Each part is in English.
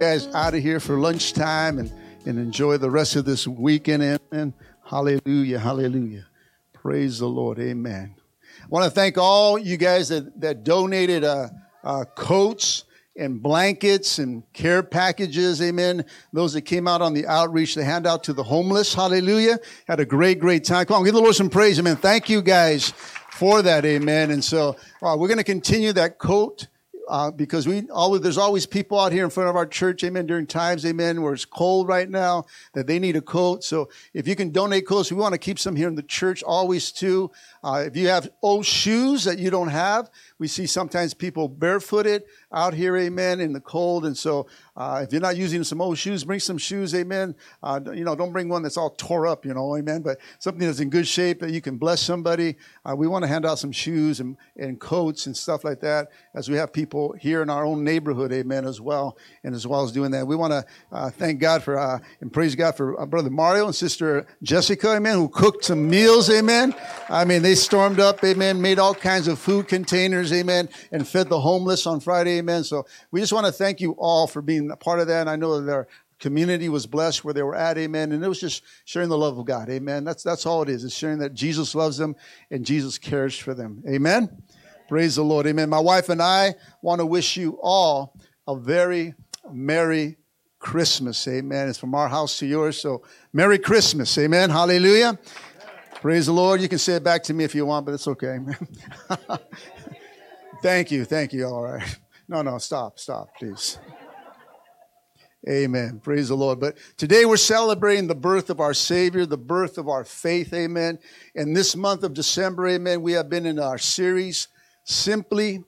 Guys, out of here for lunchtime and enjoy the rest of this weekend. Amen. Hallelujah, hallelujah. Praise the Lord. Amen. I want to thank all you guys that donated coats and blankets and care packages, amen. Those that came out on the outreach, the handout to the homeless, hallelujah. Had a great, great time. Come on, give the Lord some praise, amen. Thank you guys for that, amen. And so we're going to continue that coat because there's always people out here in front of our church, amen, during times, amen, where it's cold right now, that they need a coat. So if you can donate coats, we want to keep some here in the church always too. If you have old shoes that you don't have, we see sometimes people barefooted out here, amen, in the cold. And so if you're not using some old shoes, bring some shoes, amen. Don't bring one that's all tore up, amen, but something that's in good shape that you can bless somebody. We want to hand out some shoes and coats and stuff like that as we have people here in our own neighborhood, amen, as well. And as well as doing that, we want to thank God for and praise God for Brother Mario and Sister Jessica, amen, who cooked some meals, amen. I mean, they stormed up, amen, made all kinds of food containers, amen, and fed the homeless on Friday, amen. So we just want to thank you all for being a part of that. And I know that our community was blessed where they were at, amen. And it was just sharing the love of God, amen. That's all it is. It's sharing that Jesus loves them and Jesus cares for them, amen. Praise the Lord, amen. My wife and I want to wish you all a very Merry Christmas, amen. It's from our house to yours, so Merry Christmas, amen. Hallelujah. Praise the Lord. You can say it back to me if you want, but it's okay, amen. Thank you. All right. No, stop, please. Amen. Praise the Lord. But today we're celebrating the birth of our Savior, the birth of our faith. Amen. And this month of December, amen, we have been in our series, Simply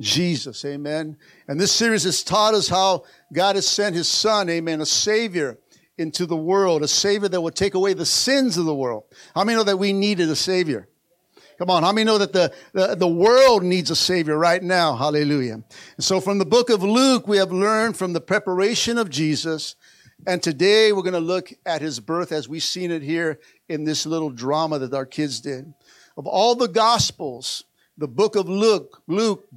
Jesus. Amen. And this series has taught us how God has sent His Son, amen, a Savior into the world, a Savior that will take away the sins of the world. How many know that we needed a Savior? Come on, how many know that the world needs a Savior right now? Hallelujah. And so from the book of Luke, we have learned from the preparation of Jesus. And today we're going to look at His birth as we've seen it here in this little drama that our kids did. Of all the Gospels, the book of Luke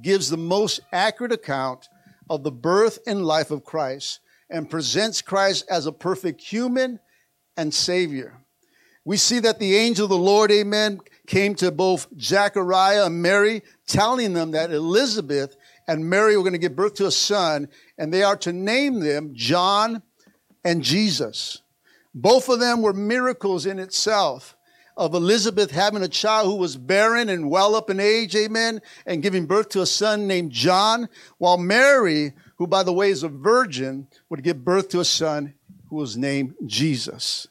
gives the most accurate account of the birth and life of Christ and presents Christ as a perfect human and Savior. We see that the angel of the Lord, amen, came to both Zachariah and Mary, telling them that Elizabeth and Mary were going to give birth to a son, and they are to name them John and Jesus. Both of them were miracles in itself, of Elizabeth having a child who was barren and well up in age, amen, and giving birth to a son named John, while Mary, who by the way is a virgin, would give birth to a son who was named Jesus.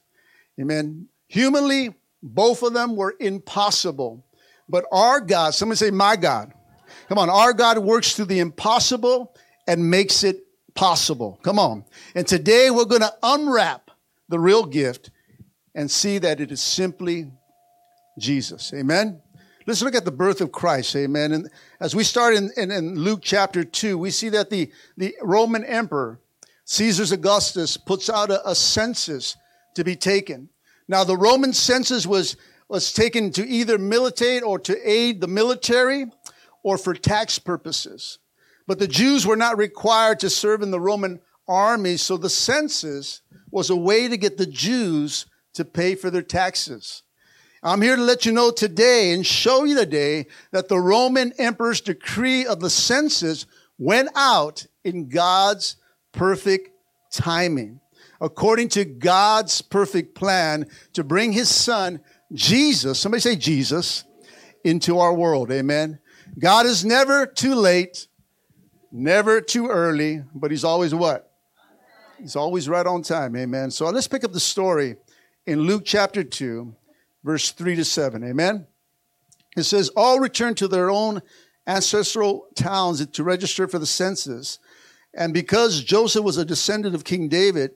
Amen. Humanly, both of them were impossible. But our God, somebody say, my God. Come on, our God works through the impossible and makes it possible. Come on. And today we're going to unwrap the real gift and see that it is simply Jesus. Amen? Let's look at the birth of Christ. Amen? And as we start in Luke chapter 2, we see that the Roman emperor, Caesar Augustus, puts out a census to be taken. Now, the Roman census was taken to either militate or to aid the military or for tax purposes. But the Jews were not required to serve in the Roman army, so the census was a way to get the Jews to pay for their taxes. I'm here to let you know today and show you today that the Roman emperor's decree of the census went out in God's perfect timing, according to God's perfect plan to bring His Son, Jesus, somebody say Jesus, into our world, amen? God is never too late, never too early, but He's always what? He's always right on time, amen? So let's pick up the story in Luke chapter 2, verse 3-7, amen? It says, all returned to their own ancestral towns to register for the census. And because Joseph was a descendant of King David,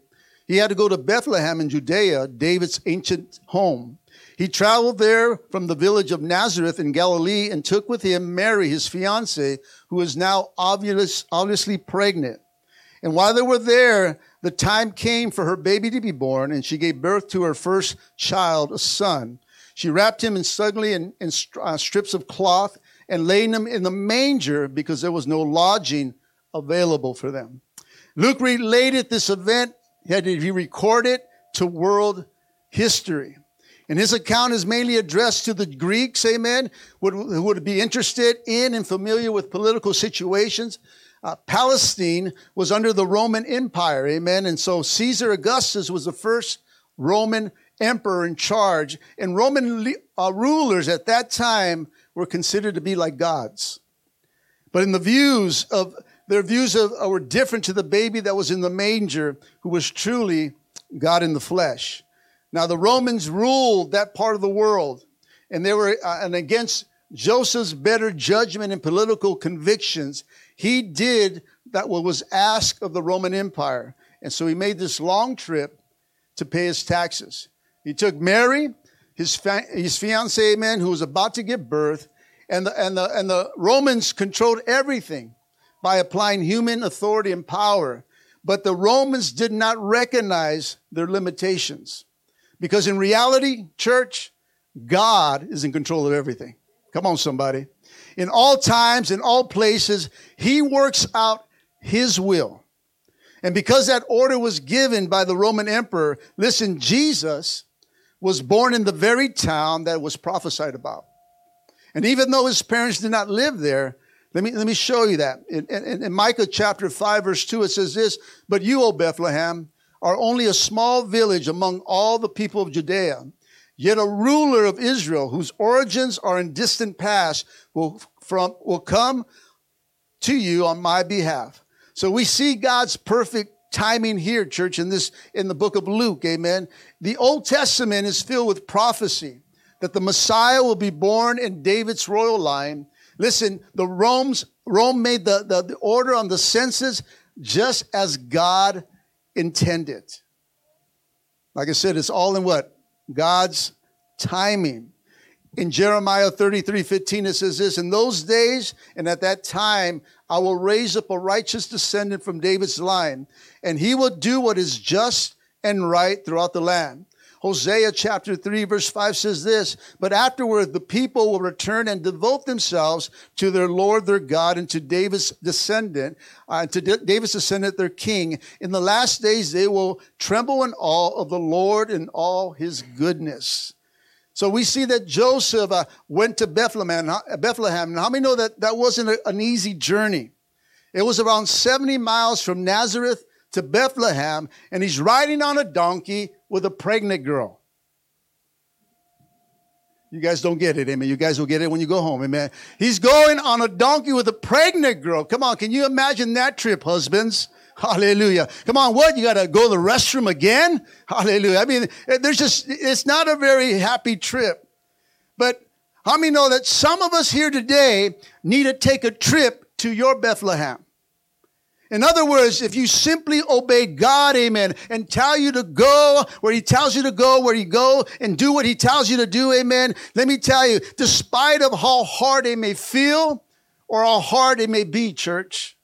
he had to go to Bethlehem in Judea, David's ancient home. He traveled there from the village of Nazareth in Galilee and took with him Mary, his fiancée, who is now obviously pregnant. And while they were there, the time came for her baby to be born, and she gave birth to her first child, a son. She wrapped him in snugly in strips of cloth and laid him in the manger because there was no lodging available for them. Luke related this event, had to be recorded to world history. And his account is mainly addressed to the Greeks, amen, who would be interested in and familiar with political situations. Palestine was under the Roman Empire, amen, and so Caesar Augustus was the first Roman emperor in charge, and Roman rulers at that time were considered to be like gods. But in the views of their views of, were different to the baby that was in the manger, who was truly God in the flesh. Now, the Romans ruled that part of the world, and they were and against Joseph's better judgment and political convictions, he did that what was asked of the Roman Empire. And so he made this long trip to pay his taxes. He took Mary, his fiancée, amen, who was about to give birth, and the Romans controlled everything by applying human authority and power. But the Romans did not recognize their limitations. Because in reality, church, God is in control of everything. Come on, somebody. In all times, in all places, he works out his will. And because that order was given by the Roman emperor, listen, Jesus was born in the very town that was prophesied about. And even though his parents did not live there, let me show you that. In Micah chapter 5, verse 2, it says this, "But you, O Bethlehem, are only a small village among all the people of Judea. Yet a ruler of Israel, whose origins are in distant past, will come to you on my behalf." So we see God's perfect timing here, church, in the book of Luke, amen. The Old Testament is filled with prophecy that the Messiah will be born in David's royal line. Listen, Rome made the order on the census just as God intended. Like I said, it's all in what? God's timing. In Jeremiah 33:15, it says this, "In those days and at that time, I will raise up a righteous descendant from David's line, and he will do what is just and right throughout the land." Hosea chapter 3, verse 5 says this, "But afterward, the people will return and devote themselves to their Lord, their God, and to David's descendant, their king. In the last days, they will tremble in awe of the Lord and all his goodness." So we see that Joseph went to Bethlehem. And how many know that that wasn't an easy journey? It was around 70 miles from Nazareth to Bethlehem, and he's riding on a donkey with a pregnant girl. You guys don't get it, amen. You guys will get it when you go home, amen. He's going on a donkey with a pregnant girl. Come on, can you imagine that trip, husbands? Hallelujah. Come on, what? You got to go to the restroom again? Hallelujah. I mean, it's not a very happy trip. But how many know that some of us here today need to take a trip to your Bethlehem? In other words, if you simply obey God, amen, and tell you to go where he tells you to go, where you go and do what he tells you to do, amen, let me tell you, despite of how hard it may feel or how hard it may be, church,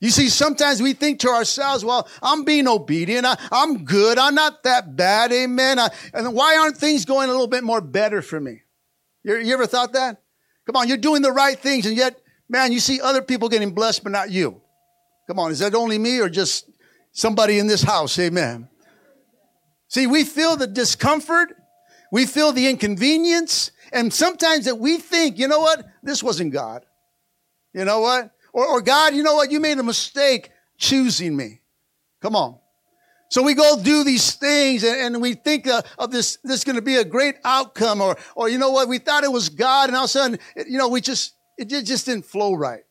you see, sometimes we think to ourselves, well, I'm being obedient, I'm good, I'm not that bad, amen, and why aren't things going a little bit more better for me? You ever thought that? Come on, you're doing the right things, and yet, man, you see other people getting blessed, but not you. Come on, is that only me or just somebody in this house? Amen. See, we feel the discomfort. We feel the inconvenience. And sometimes that we think, you know what? This wasn't God. You know what? Or God, you know what? You made a mistake choosing me. Come on. So we go do these things and we think of this is going to be a great outcome. Or you know what? We thought it was God and all of a sudden, you know, it just didn't flow right.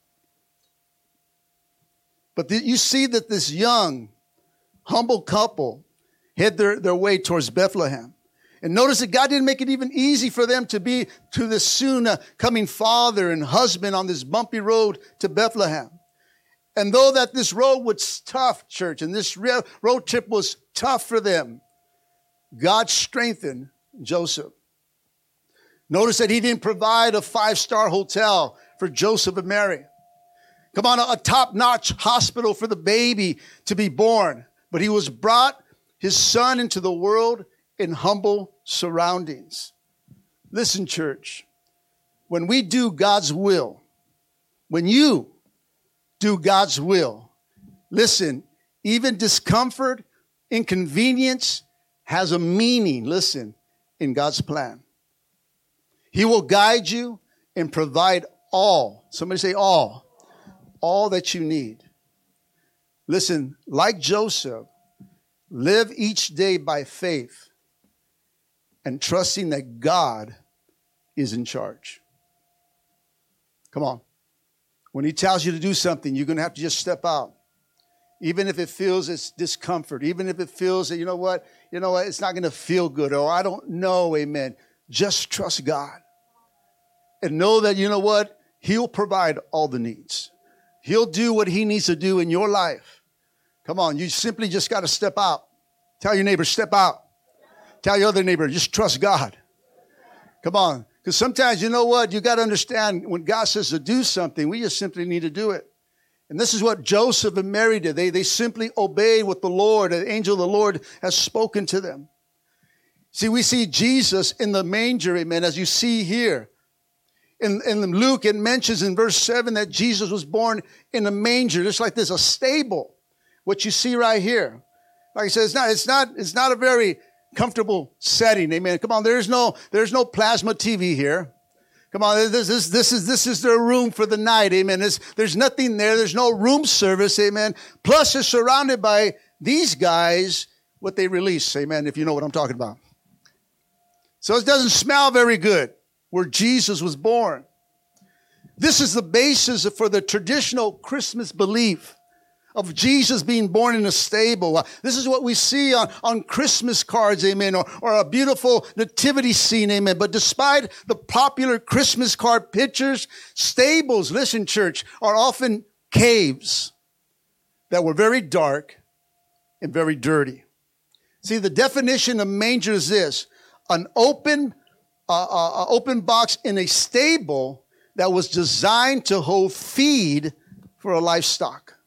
But you see that this young, humble couple head their way towards Bethlehem. And notice that God didn't make it even easy for them to be to this soon coming father and husband on this bumpy road to Bethlehem. And though that this road was tough, church, and this road trip was tough for them, God strengthened Joseph. Notice that he didn't provide a five-star hotel for Joseph and Mary. Come on, a top-notch hospital for the baby to be born. But he was brought, his son, into the world in humble surroundings. Listen, church, when we do God's will, when you do God's will, listen, even discomfort, inconvenience has a meaning, listen, in God's plan. He will guide you and provide all. Somebody say all. All that you need. Listen, like Joseph, live each day by faith and trusting that God is in charge. Come on. When he tells you to do something, you're going to have to just step out. Even if it feels it's discomfort, even if it feels that, you know what, it's not going to feel good, or I don't know, amen. Just trust God and know that, you know what, he'll provide all the needs. He'll do what he needs to do in your life. Come on, you simply just got to step out. Tell your neighbor, step out. Tell your other neighbor, just trust God. Come on, because sometimes, you know what, you got to understand when God says to do something, we just simply need to do it. And this is what Joseph and Mary did. They simply obeyed what the Lord, the angel of the Lord, has spoken to them. See, we see Jesus in the manger, amen, as you see here. In Luke, it mentions in verse 7 that Jesus was born in a manger, just like this, a stable, what you see right here. Like I said, it's not a very comfortable setting, amen. Come on, there's no plasma TV here. Come on, this is their room for the night, amen. There's nothing there, there's no room service, amen. Plus, they're surrounded by these guys, what they release, amen, if you know what I'm talking about. So it doesn't smell very good where Jesus was born. This is the basis for the traditional Christmas belief of Jesus being born in a stable. This is what we see on Christmas cards, amen, or a beautiful nativity scene, amen. But despite the popular Christmas card pictures, stables, listen, church, are often caves that were very dark and very dirty. See, the definition of manger is this: an open box in a stable that was designed to hold feed for a livestock.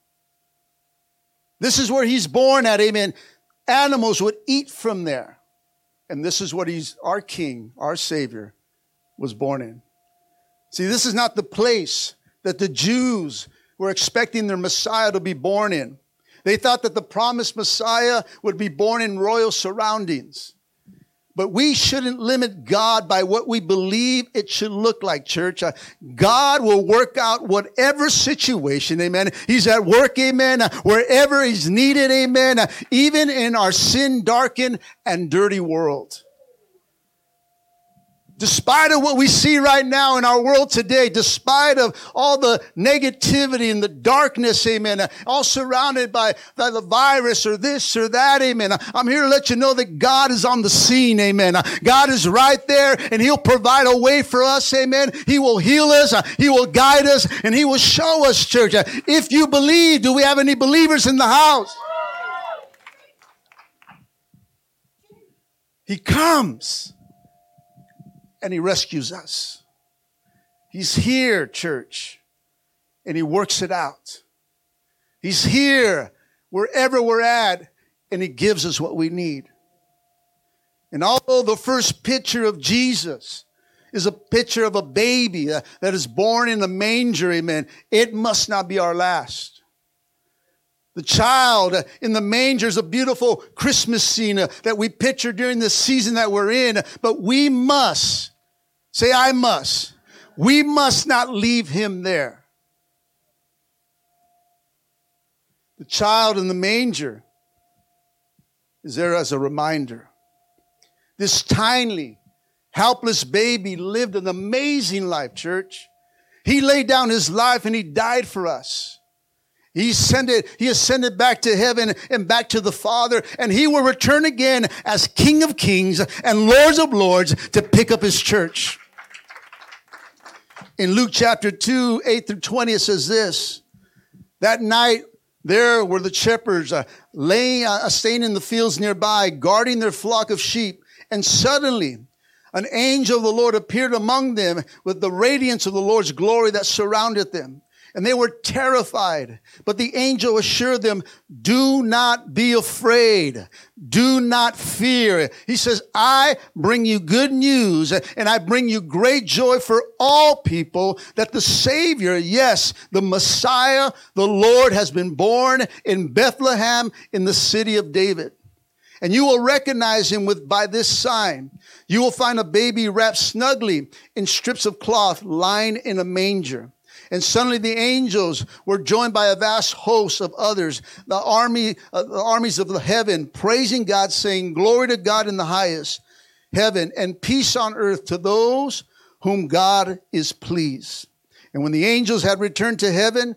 This is where he's born at, amen. Animals would eat from there. And this is what our King, our Savior, was born in. See, this is not the place that the Jews were expecting their Messiah to be born in. They thought that the promised Messiah would be born in royal surroundings. But we shouldn't limit God by what we believe it should look like, church. God will work out whatever situation, amen. He's at work, amen, wherever he's needed, amen, even in our sin-darkened and dirty world. Despite of what we see right now in our world today, despite of all the negativity and the darkness, amen, all surrounded by the virus or this or that, amen, I'm here to let you know that God is on the scene, amen. God is right there, and he'll provide a way for us, amen. He will heal us, he will guide us, and he will show us, church. If you believe, do we have any believers in the house? He comes. And he rescues us. He's here, church, and he works it out. He's here wherever we're at, and he gives us what we need. And although the first picture of Jesus is a picture of a baby that is born in a manger, amen, it must not be our last. The child in the manger is a beautiful Christmas scene that we picture during the season that we're in, but we must. Say, I must. We must not leave him there. The child in the manger is there as a reminder. This tiny, helpless baby lived an amazing life, church. He laid down his life and he died for us. He ascended back to heaven and back to the Father, and he will return again as King of Kings and Lords of Lords to pick up his church. In Luke chapter 2, 8 through 20, it says this, That night, there were the shepherds staying in the fields nearby, guarding their flock of sheep. And suddenly, an angel of the Lord appeared among them with the radiance of the Lord's glory that surrounded them. And they were terrified. But the angel assured them, do not be afraid. Do not fear. He says, I bring you good news, and I bring you great joy for all people, that the Savior, yes, the Messiah, the Lord, has been born in Bethlehem in the city of David. And you will recognize him by this sign. You will find a baby wrapped snugly in strips of cloth, lying in a manger. And suddenly the angels were joined by a vast host of others, the armies of the heaven, praising God, saying, glory to God in the highest heaven, and peace on earth to those whom God is pleased. And when the angels had returned to heaven,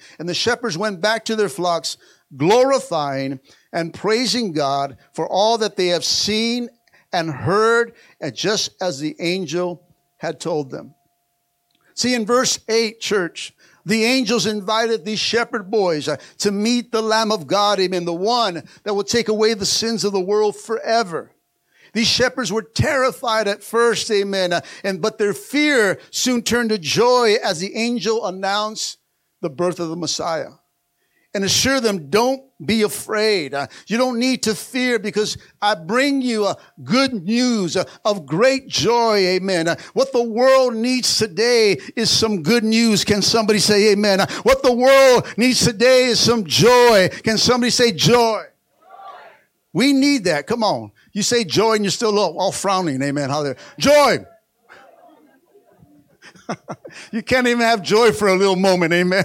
And the shepherds went back to their flocks, glorifying and praising God for all that they have seen and heard, and just as the angel had told them. See, in verse 8, church, the angels invited these shepherd boys to meet the Lamb of God, amen, the one that will take away the sins of the world forever. These shepherds were terrified at first, amen, but their fear soon turned to joy as the angel announced the birth of the Messiah. And assure them, don't be afraid. You don't need to fear, because I bring you good news of great joy, amen. What the world needs today is some good news. Can somebody say amen? What the world needs today is some joy. Can somebody say joy? We need that. Come on. You say joy and you're still all frowning, amen. Hallelujah. Joy. You can't even have joy for a little moment, amen.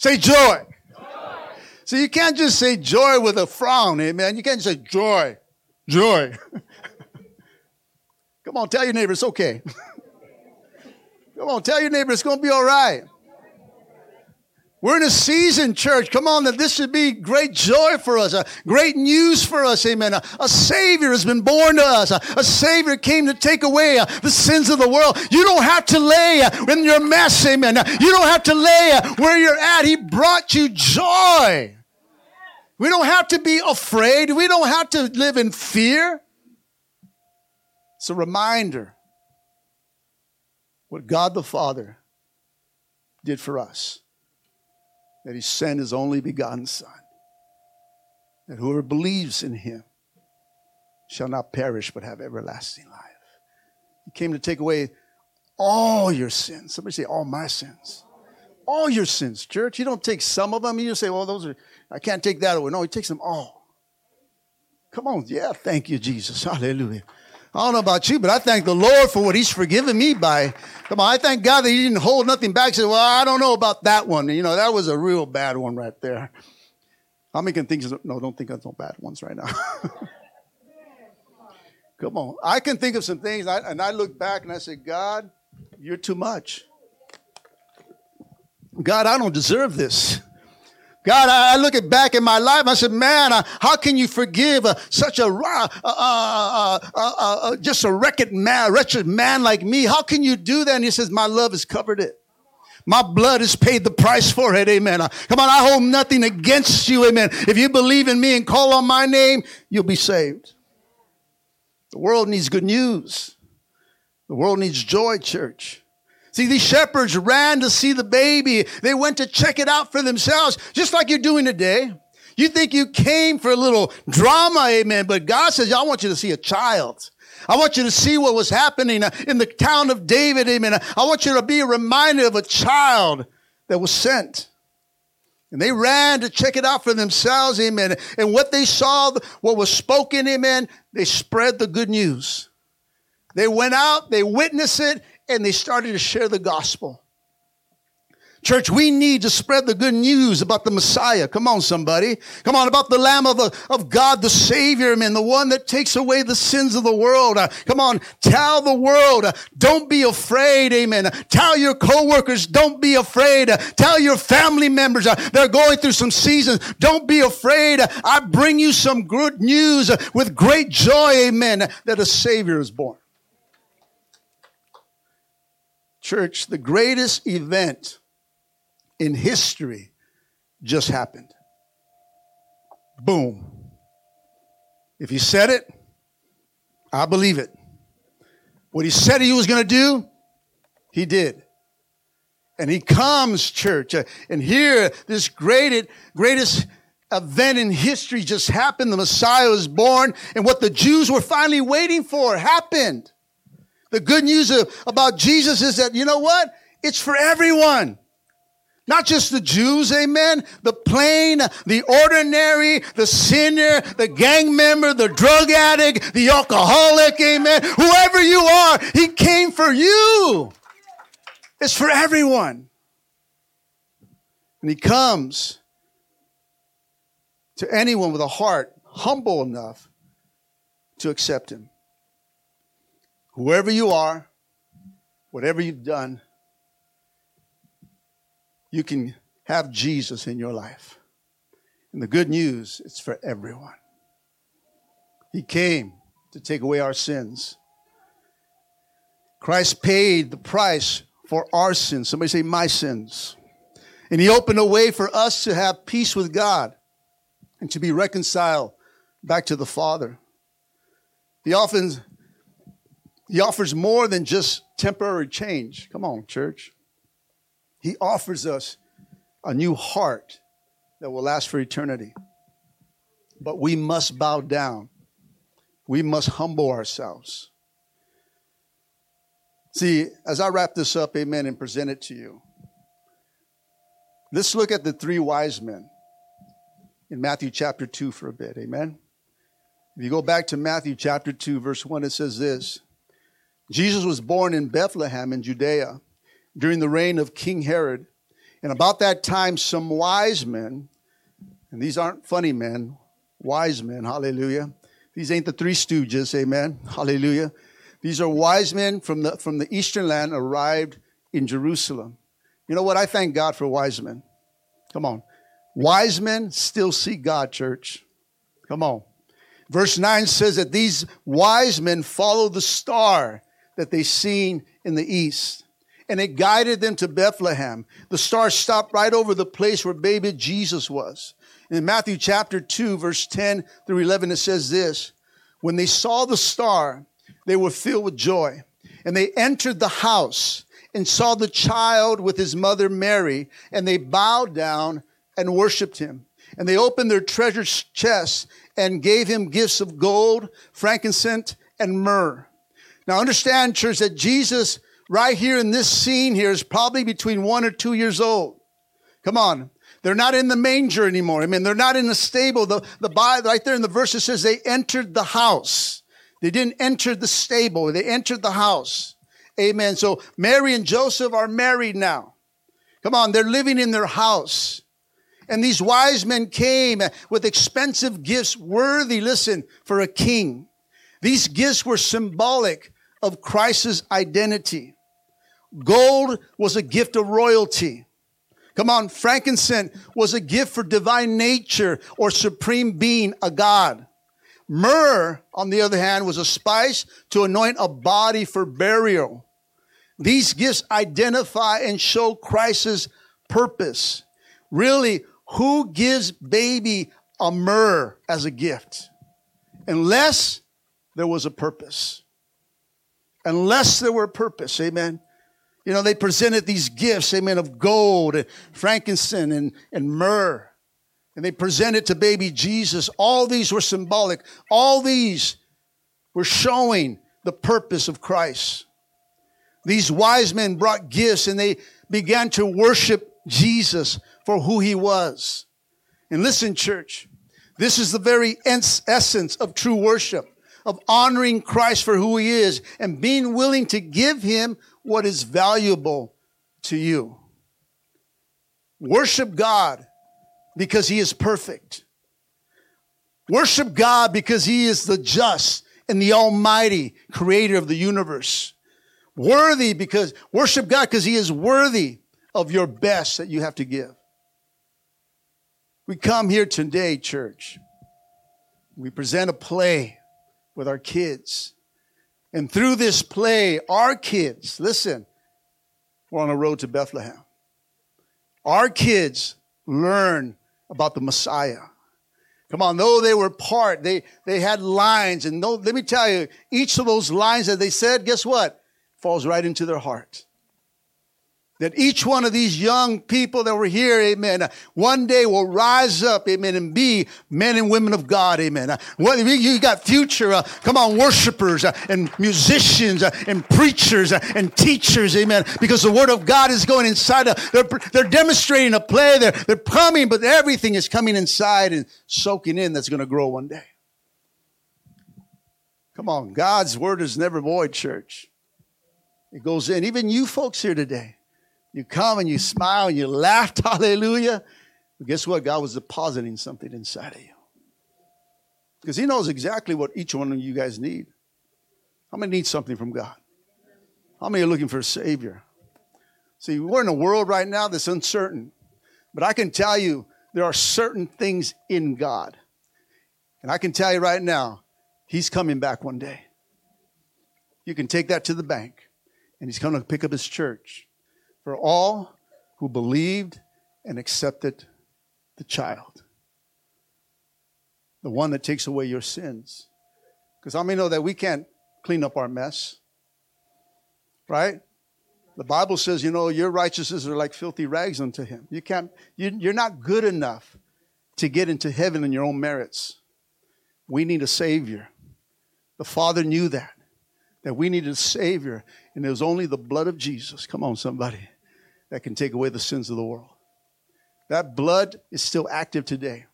Say joy. Joy. So you can't just say joy with a frown, amen. You can't just say joy, joy. Come on, tell your neighbor it's okay. Come on, tell your neighbor it's going to be all right. We're in a season, church. Come on, that this should be great joy for us, great news for us, amen. A Savior has been born to us. A Savior came to take away the sins of the world. You don't have to lay in your mess, amen. You don't have to lay where you're at. He brought you joy. We don't have to be afraid. We don't have to live in fear. It's a reminder what God the Father did for us. That he sent his only begotten Son, that whoever believes in him shall not perish but have everlasting life. He came to take away all your sins. Somebody say, all my sins. All your sins, church. You don't take some of them. You just say, well, I can't take that away. No, he takes them all. Come on. Yeah, thank you, Jesus. Hallelujah. I don't know about you, but I thank the Lord for what he's forgiven me by. Come on, I thank God that he didn't hold nothing back. He said, well, I don't know about that one. You know, that was a real bad one right there. I'm making things, no, don't think of no bad ones right now. Come on. I can think of some things, and I look back and I say, God, you're too much. God, I don't deserve this. God, I look at back in my life. I said, man, how can you forgive such just a wretched man like me? How can you do that? And he says, my love has covered it. My blood has paid the price for it. Amen. Come on, I hold nothing against you. Amen. If you believe in me and call on my name, you'll be saved. The world needs good news. The world needs joy, church. See, these shepherds ran to see the baby. They went to check it out for themselves, just like you're doing today. You think you came for a little drama, amen, but God says, I want you to see a child. I want you to see what was happening in the town of David, amen. I want you to be reminded of a child that was sent. And they ran to check it out for themselves, amen. And what they saw, what was spoken, amen, they spread the good news. They went out, they witnessed it, and they started to share the gospel. Church, we need to spread the good news about the Messiah. Come on, somebody. Come on, about the Lamb of God, the Savior, man, the one that takes away the sins of the world. Come on, tell the world, don't be afraid, amen. Tell your coworkers, don't be afraid. Tell your family members, they're going through some seasons. Don't be afraid. I bring you some good news with great joy, amen, that a Savior is born. Church, the greatest event in history just happened. Boom. If he said it, I believe it. What he said he was going to do, he did. And he comes, church. And here, this greatest event in history just happened. The Messiah was born. And what the Jews were finally waiting for happened. The good news about Jesus is that, you know what? It's for everyone. Not just the Jews, amen, the plain, the ordinary, the sinner, the gang member, the drug addict, the alcoholic, amen. Whoever you are, he came for you. It's for everyone. And he comes to anyone with a heart humble enough to accept him. Whoever you are, whatever you've done, you can have Jesus in your life. And the good news, it's for everyone. He came to take away our sins. Christ paid the price for our sins. Somebody say, my sins. And he opened a way for us to have peace with God and to be reconciled back to the Father. He offers more than just temporary change. Come on, church. He offers us a new heart that will last for eternity. But we must bow down. We must humble ourselves. See, as I wrap this up, amen, and present it to you, let's look at the three wise men in Matthew chapter 2 for a bit, amen? If you go back to Matthew chapter 2, verse 1, it says this, Jesus was born in Bethlehem in Judea, during the reign of King Herod. And about that time, some wise men, and these aren't funny men, wise men, hallelujah. These ain't the Three Stooges, amen, hallelujah. These are wise men from the eastern land arrived in Jerusalem. You know what? I thank God for wise men. Come on. Wise men still see God, church. Come on. Verse 9 says that these wise men followed the star that they seen in the east. And it guided them to Bethlehem. The star stopped right over the place where baby Jesus was. In Matthew chapter 2, verse 10 through 11, it says this, when they saw the star, they were filled with joy. And they entered the house and saw the child with his mother Mary. And they bowed down and worshiped him. And they opened their treasure chests and gave him gifts of gold, frankincense, and myrrh. Now understand, church, that Jesus right here in this scene here is probably between 1 or 2 years old. Come on. They're not in the manger anymore. I mean, they're not in a stable. The right there in the verse, it says they entered the house. They didn't enter the stable. They entered the house. Amen. So Mary and Joseph are married now. Come on. They're living in their house. And these wise men came with expensive gifts worthy, listen, for a king. These gifts were symbolic of Christ's identity. Gold was a gift of royalty. Come on, frankincense was a gift for divine nature or supreme being, a god. Myrrh, on the other hand, was a spice to anoint a body for burial. These gifts identify and show Christ's purpose. Really, who gives baby a myrrh as a gift? Unless there was a purpose. Unless there were purpose, amen. You know, they presented these gifts, amen, of gold and frankincense and myrrh. And they presented to baby Jesus. All these were symbolic. All these were showing the purpose of Christ. These wise men brought gifts and they began to worship Jesus for who he was. And listen, church, this is the very essence of true worship, of honoring Christ for who he is and being willing to give him what is valuable to you. Worship God because He is perfect. Worship God because He is the just and the almighty creator of the universe. Worship God because He is worthy of your best that you have to give. We come here today, church. We present a play with our kids. And through this play, our kids, listen, we're on a road to Bethlehem. Our kids learn about the Messiah. Come on, though they were part, they had lines. And no, let me tell you, each of those lines that they said, guess what? Falls right into their heart. That each one of these young people that were here, amen, one day will rise up, amen, and be men and women of God, amen. You got future, come on, worshipers and musicians and preachers and teachers, amen, because the Word of God is going inside. They're demonstrating a play. They're coming, but everything is coming inside and soaking in that's going to grow one day. Come on, God's Word is never void, church. It goes in. Even you folks here today. You come and you smile and you laughed, hallelujah. But guess what? God was depositing something inside of you. Because He knows exactly what each one of you guys need. How many need something from God? How many are looking for a Savior? See, we're in a world right now that's uncertain. But I can tell you there are certain things in God. And I can tell you right now, He's coming back one day. You can take that to the bank. And He's coming to pick up His church. For all who believed and accepted the child. The one that takes away your sins. Because how many know that we can't clean up our mess? Right? The Bible says, you know, your righteousness are like filthy rags unto Him. You can't, you're not good enough to get into heaven in your own merits. We need a Savior. The Father knew that we needed a Savior. And it was only the blood of Jesus. Come on, somebody. That can take away the sins of the world. That blood is still active today.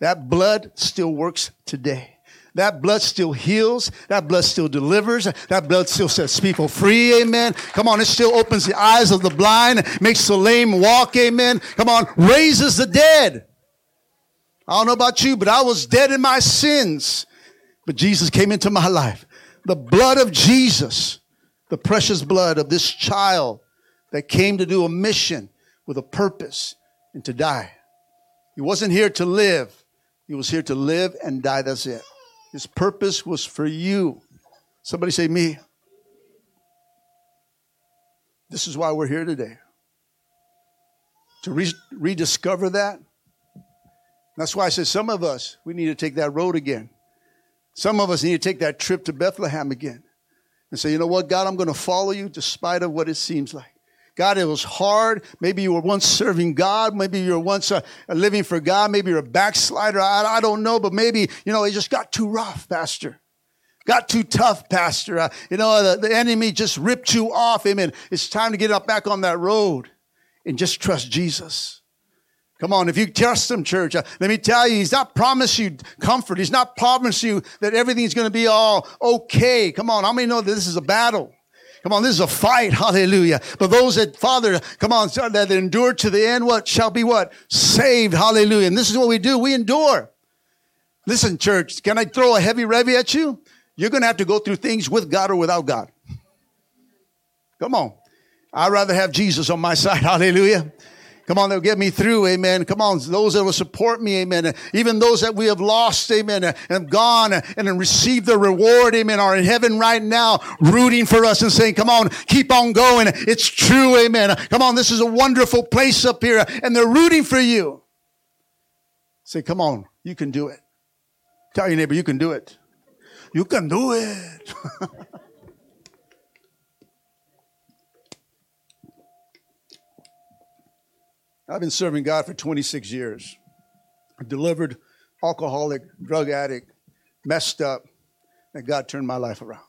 That blood still works today. That blood still heals. That blood still delivers. That blood still sets people free. Amen. Come on, it still opens the eyes of the blind. Makes the lame walk. Amen. Come on, raises the dead. I don't know about you, but I was dead in my sins. But Jesus came into my life. The blood of Jesus. The precious blood of this child that came to do a mission with a purpose and to die. He wasn't here to live. He was here to live and die. That's it. His purpose was for you. Somebody say me. This is why we're here today. To rediscover that. That's why I said some of us, we need to take that road again. Some of us need to take that trip to Bethlehem again. And say, you know what, God, I'm going to follow you despite of what it seems like. God, it was hard. Maybe you were once serving God. Maybe you were once living for God. Maybe you're a backslider. I don't know. But maybe, you know, it just got too rough, Pastor. Got too tough, Pastor. The enemy just ripped you off. Amen. It's time to get up back on that road and just trust Jesus. Come on, if you trust Him, church, let me tell you, He's not promised you comfort. He's not promised you that everything's going to be all okay. Come on, how many know that this is a battle? Come on, this is a fight, hallelujah. But those that, Father, come on, that endure to the end, what shall be what? Saved, hallelujah. And this is what we do, we endure. Listen, church, can I throw a heavy revy at you? You're going to have to go through things with God or without God. Come on. I'd rather have Jesus on my side, hallelujah. Come on, they'll get me through, amen. Come on, those that will support me, amen. Even those that we have lost, amen, and have gone and received the reward, amen, are in heaven right now rooting for us and saying, come on, keep on going. It's true, amen. Come on, this is a wonderful place up here, and they're rooting for you. Say, come on, you can do it. Tell your neighbor, you can do it. You can do it. I've been serving God for 26 years. I delivered alcoholic, drug addict, messed up, and God turned my life around.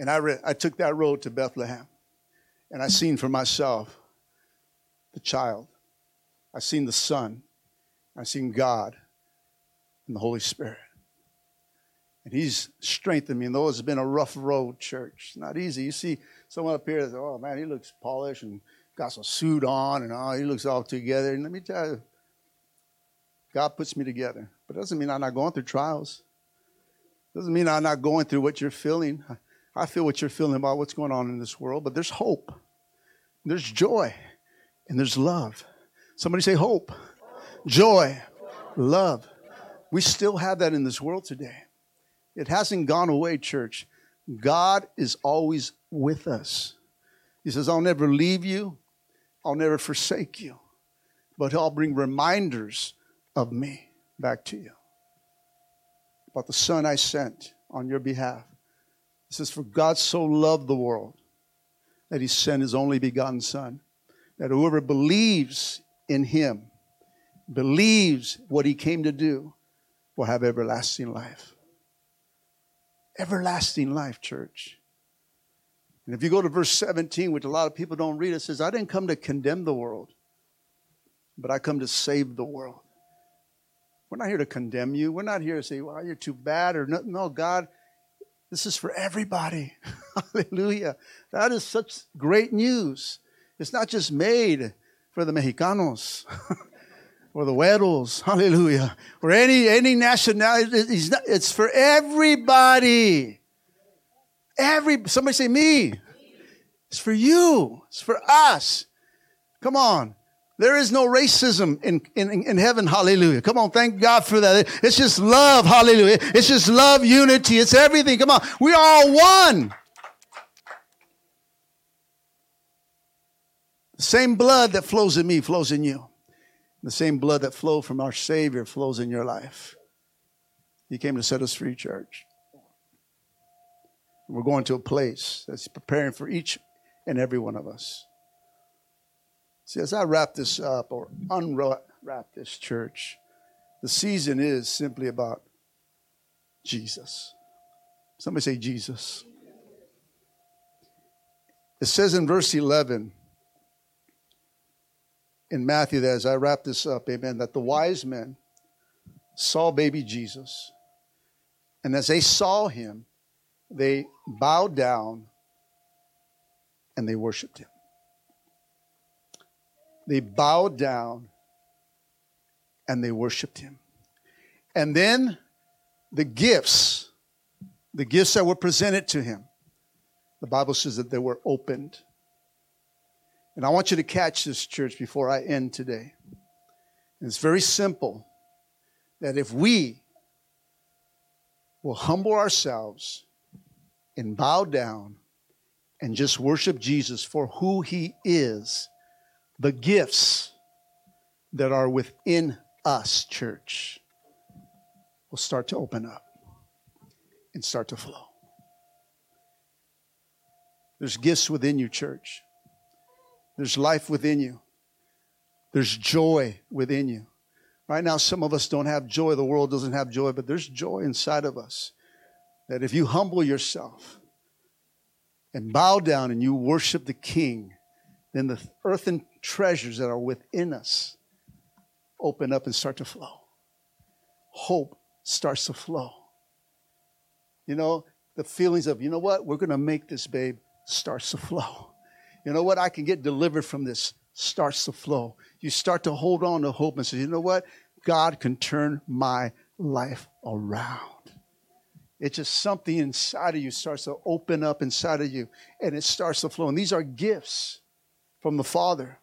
And I took that road to Bethlehem, and I seen for myself the child. I seen the Son. I seen God and the Holy Spirit. And He's strengthened me. And though it's been a rough road, church, not easy. You see, someone up here that says, oh, man, he looks polished and got some suit on and all. He looks all together. And let me tell you, God puts me together. But it doesn't mean I'm not going through trials. It doesn't mean I'm not going through what you're feeling. I feel what you're feeling about what's going on in this world. But there's hope. There's joy. And there's love. Somebody say hope. Joy. Love. We still have that in this world today. It hasn't gone away, church. God is always with us. He says, I'll never leave you. I'll never forsake you. But I'll bring reminders of me back to you. About the Son I sent on your behalf. It says, for God so loved the world that he sent his only begotten Son, that whoever believes in him, believes what he came to do, will have everlasting life. Everlasting life, church. And if you go to verse 17, which a lot of people don't read, it says, I didn't come to condemn the world, but I come to save the world. We're not here to condemn you. We're not here to say, well, you're too bad or nothing. No, God, this is for everybody. Hallelujah. That is such great news. It's not just made for the Mexicanos or the Güeros, hallelujah, or any nationality. It's for everybody. Somebody say me. It's for you. It's for us. Come on. There is no racism in heaven, hallelujah. Come on, thank God for that. It's just love, hallelujah. It's just love, unity. It's everything. Come on. We are all one. The same blood that flows in me flows in you. The same blood that flowed from our Savior flows in your life. He came to set us free, church. We're going to a place that's preparing for each and every one of us. See, as I wrap this up or unwrap this, church, the season is simply about Jesus. Somebody say Jesus. It says in verse 11, in Matthew, that as I wrap this up, amen, that the wise men saw baby Jesus. And as they saw him, they bowed down and they worshiped him. They bowed down and they worshiped him. And then the gifts that were presented to him, the Bible says that they were opened. And I want you to catch this, church, before I end today. And it's very simple, that if we will humble ourselves and bow down and just worship Jesus for who he is, the gifts that are within us, church, will start to open up and start to flow. There's gifts within you, church. There's life within you. There's joy within you. Right now, some of us don't have joy. The world doesn't have joy, but there's joy inside of us. That if you humble yourself and bow down and you worship the King, then the earthen treasures that are within us open up and start to flow. Hope starts to flow. You know, the feelings of, you know what, we're going to make this, babe, starts to flow. You know what? I can get delivered from this. Starts to flow. You start to hold on to hope and say, you know what? God can turn my life around. It's just something inside of you starts to open up inside of you, and it starts to flow. And these are gifts from the Father.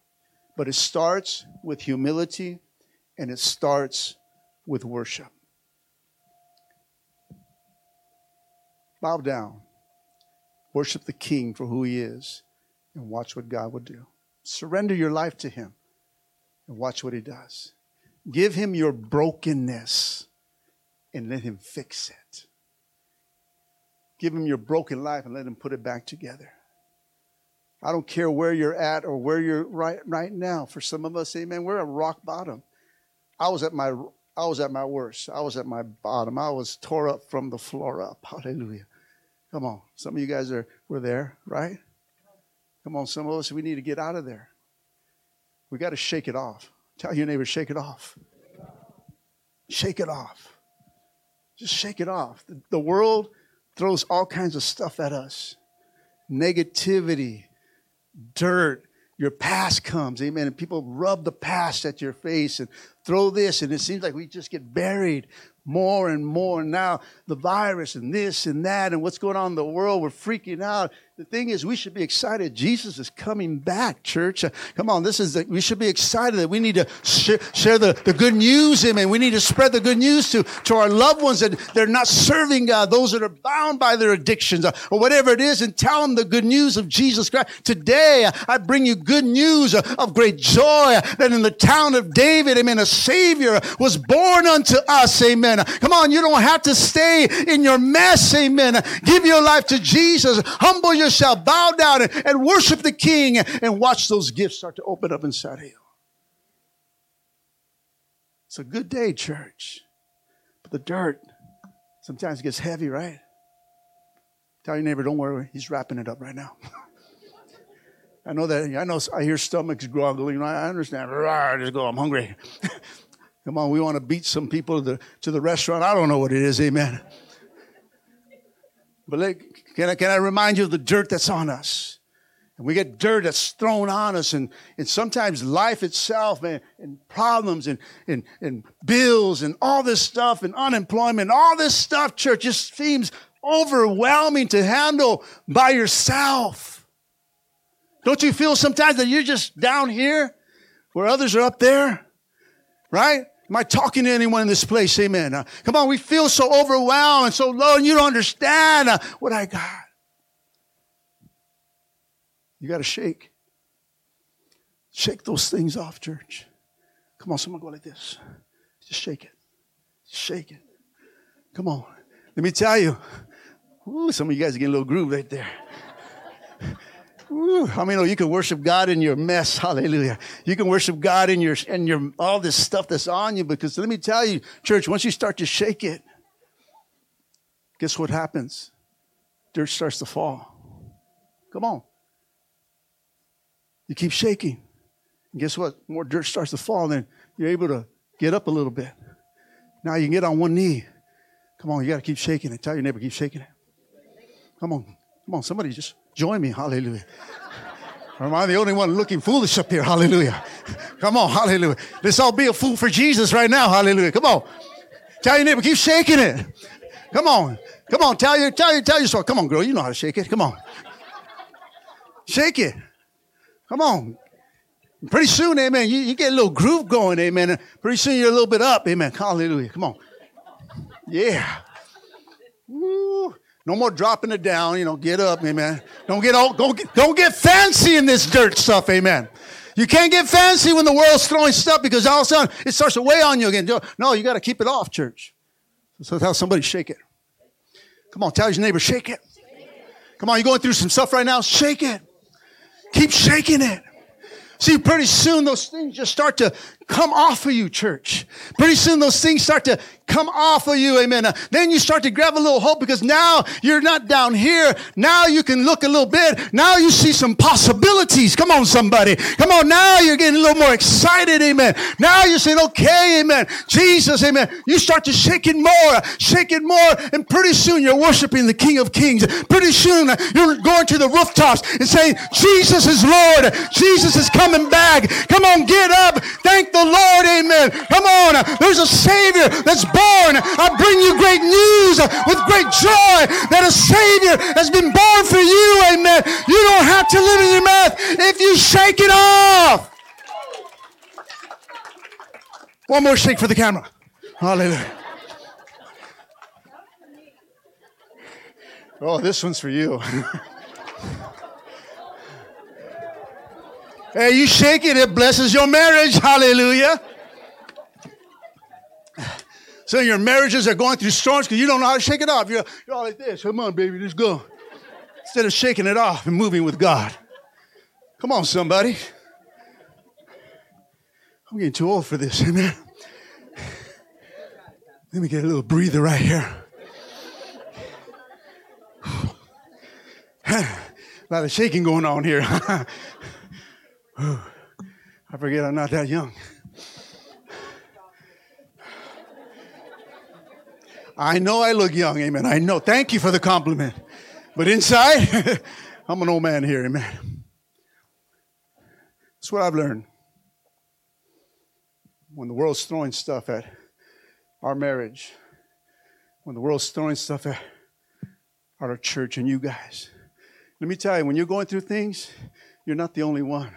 But it starts with humility, and it starts with worship. Bow down. Worship the King for who he is. And watch what God will do. Surrender your life to him and watch what he does. Give him your brokenness and let him fix it. Give him your broken life and let him put it back together. I don't care where you're at or where you're right now. For some of us, amen, we're at rock bottom. I was at my worst. I was at my bottom. I was tore up from the floor up. Hallelujah. Come on. Some of you guys were there, right? Come on, some of us, we need to get out of there. We got to shake it off. Tell your neighbor, shake it off. Shake it off. Just shake it off. The world throws all kinds of stuff at us. negativity, dirt, your past comes, amen, and people rub the past at your face and throw this, and it seems like we just get buried more and more. And now the virus and this and that and what's going on in the world, we're freaking out. The thing is, we should be excited. Jesus is coming back, church. Come on, we should be excited that we need to share the good news, amen. We need to spread the good news to our loved ones that they're not serving God, those that are bound by their addictions or whatever it is, and tell them the good news of Jesus Christ. Today, I bring you good news of great joy that in the town of David, amen, a Savior was born unto us, amen. Come on, you don't have to stay in your mess, amen. Give your life to Jesus. Humble yourself. Shall bow down and worship the King and watch those gifts start to open up inside of you. It's a good day, church. But the dirt sometimes gets heavy, right? Tell your neighbor, don't worry, he's wrapping it up right now. I know that. I know. I hear stomachs groveling. I understand. I just go, I'm hungry. Come on, we want to beat some people to the restaurant. I don't know what it is, amen. But can I remind you of the dirt that's on us? And we get dirt that's thrown on us, and sometimes life itself, and problems, and bills, and all this stuff, and unemployment, all this stuff, church, just seems overwhelming to handle by yourself. Don't you feel sometimes that you're just down here where others are up there, right? Am I talking to anyone in this place? Amen. Come on, we feel so overwhelmed and so low, and you don't understand what I got. You got to shake. Shake those things off, church. Come on, someone go like this. Just shake it. Just shake it. Come on. Let me tell you. Ooh, some of you guys are getting a little groove right there. Ooh, I mean, you can worship God in your mess. Hallelujah. You can worship God in your all this stuff that's on you. Because let me tell you, church, once you start to shake it, guess what happens? Dirt starts to fall. Come on. You keep shaking. And guess what? More dirt starts to fall. Then you're able to get up a little bit. Now you can get on one knee. Come on, you got to keep shaking it. Tell your neighbor, keep shaking it. Come on. Come on, somebody just... join me, hallelujah. Am I the only one looking foolish up here? Hallelujah. Come on, hallelujah. Let's all be a fool for Jesus right now, hallelujah. Come on. Tell your neighbor, keep shaking it. Come on. Come on, tell yourself. Come on, girl, you know how to shake it. Come on. Shake it. Come on. Pretty soon, amen, you get a little groove going, amen. Pretty soon you're a little bit up, amen. Hallelujah, come on. Yeah. Woo. No more dropping it down, you know, get up, amen. Don't get fancy in this dirt stuff, amen. You can't get fancy when the world's throwing stuff, because all of a sudden it starts to weigh on you again. No, you got to keep it off, church. So tell somebody, shake it. Come on, tell your neighbor, shake it. Come on, you're going through some stuff right now, shake it. Keep shaking it. See, pretty soon those things just start to come off of you, church. Pretty soon those things start to come off of you, amen. Then you start to grab a little hope, because now you're not down here. Now you can look a little bit. Now you see some possibilities. Come on, somebody. Come on, now you're getting a little more excited, amen. Now you're saying, okay, amen. Jesus, amen. You start to shake it more, and pretty soon you're worshiping the King of Kings. Pretty soon you're going to the rooftops and saying, Jesus is Lord. Jesus is coming back. Come on, get up. Thank the Lord, amen. Come on, there's a Savior that's born. I bring you great news with great joy that a Savior has been born for you, amen. You don't have to live in your mouth if you shake it off. One more shake for the camera. Hallelujah. Oh, this one's for you. Hey, you shake it, it blesses your marriage. Hallelujah. So your marriages are going through storms because you don't know how to shake it off. You're all like this. Come on, baby, let's go. Instead of shaking it off and moving with God. Come on, somebody. I'm getting too old for this. Amen. Let me get a little breather right here. A lot of shaking going on here. I forget I'm not that young. I know I look young, amen. I know. Thank you for the compliment. But inside, I'm an old man here, amen. That's what I've learned. When the world's throwing stuff at our marriage, when the world's throwing stuff at our church and you guys, let me tell you, when you're going through things, you're not the only one.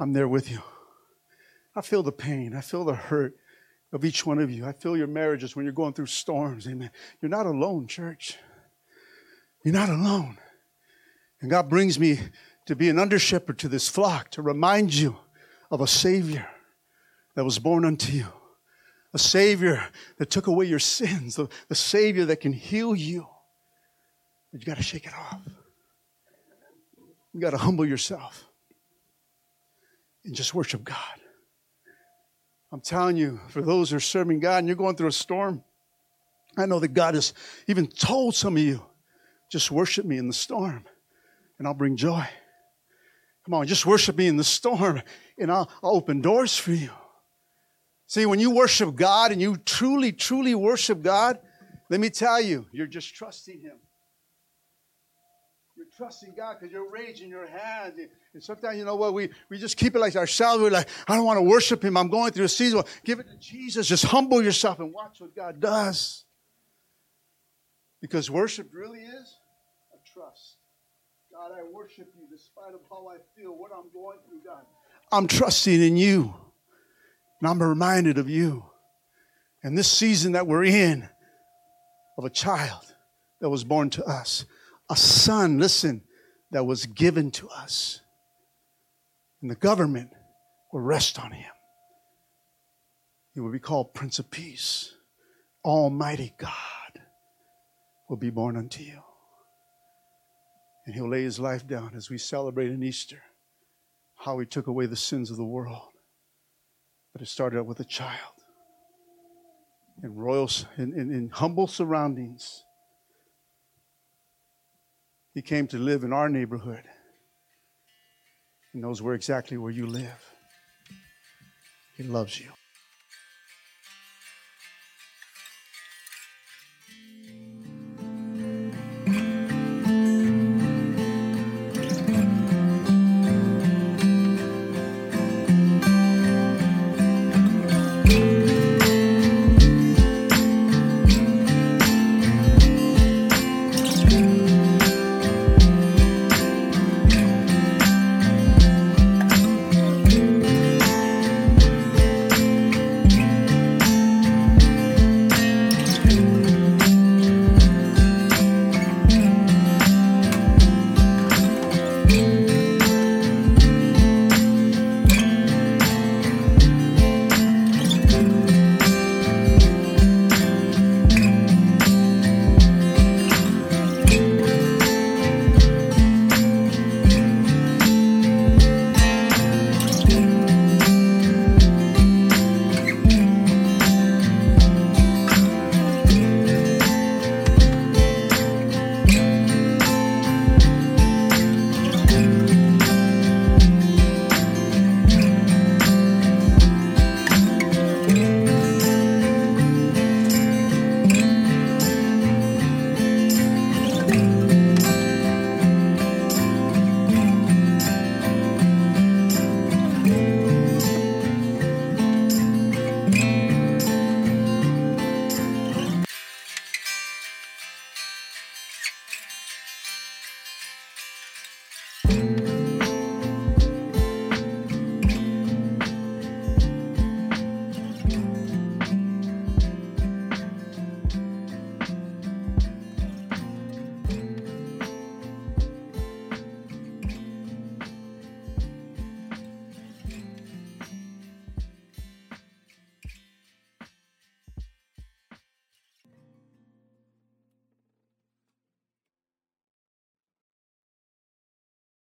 I'm there with you. I feel the pain. I feel the hurt of each one of you. I feel your marriages when you're going through storms, amen. You're not alone, church. You're not alone. And God brings me to be an under-shepherd to this flock, to remind you of a Savior that was born unto you, a Savior that took away your sins, the Savior that can heal you. But you got to shake it off. You got to humble yourself and just worship God. I'm telling you, for those who are serving God and you're going through a storm, I know that God has even told some of you, just worship me in the storm and I'll bring joy. Come on, just worship me in the storm and I'll open doors for you. See, when you worship God and you truly, truly worship God, let me tell you, you're just trusting Him. You're trusting God because you're raising your hand. And sometimes, you know what, we just keep it like ourselves. We're like, I don't want to worship Him. I'm going through a season. Well, give it to Jesus. Just humble yourself and watch what God does. Because worship really is a trust. God, I worship you despite of how I feel, what I'm going through, God. I'm trusting in you, and I'm reminded of you. And this season that we're in of a child that was born to us, a son, listen, that was given to us. And the government will rest on him. He will be called Prince of Peace. Almighty God will be born unto you. And He'll lay His life down as we celebrate in Easter how He took away the sins of the world. But it started out with a child in humble surroundings. He came to live in our neighborhood. He knows exactly where you live. He loves you.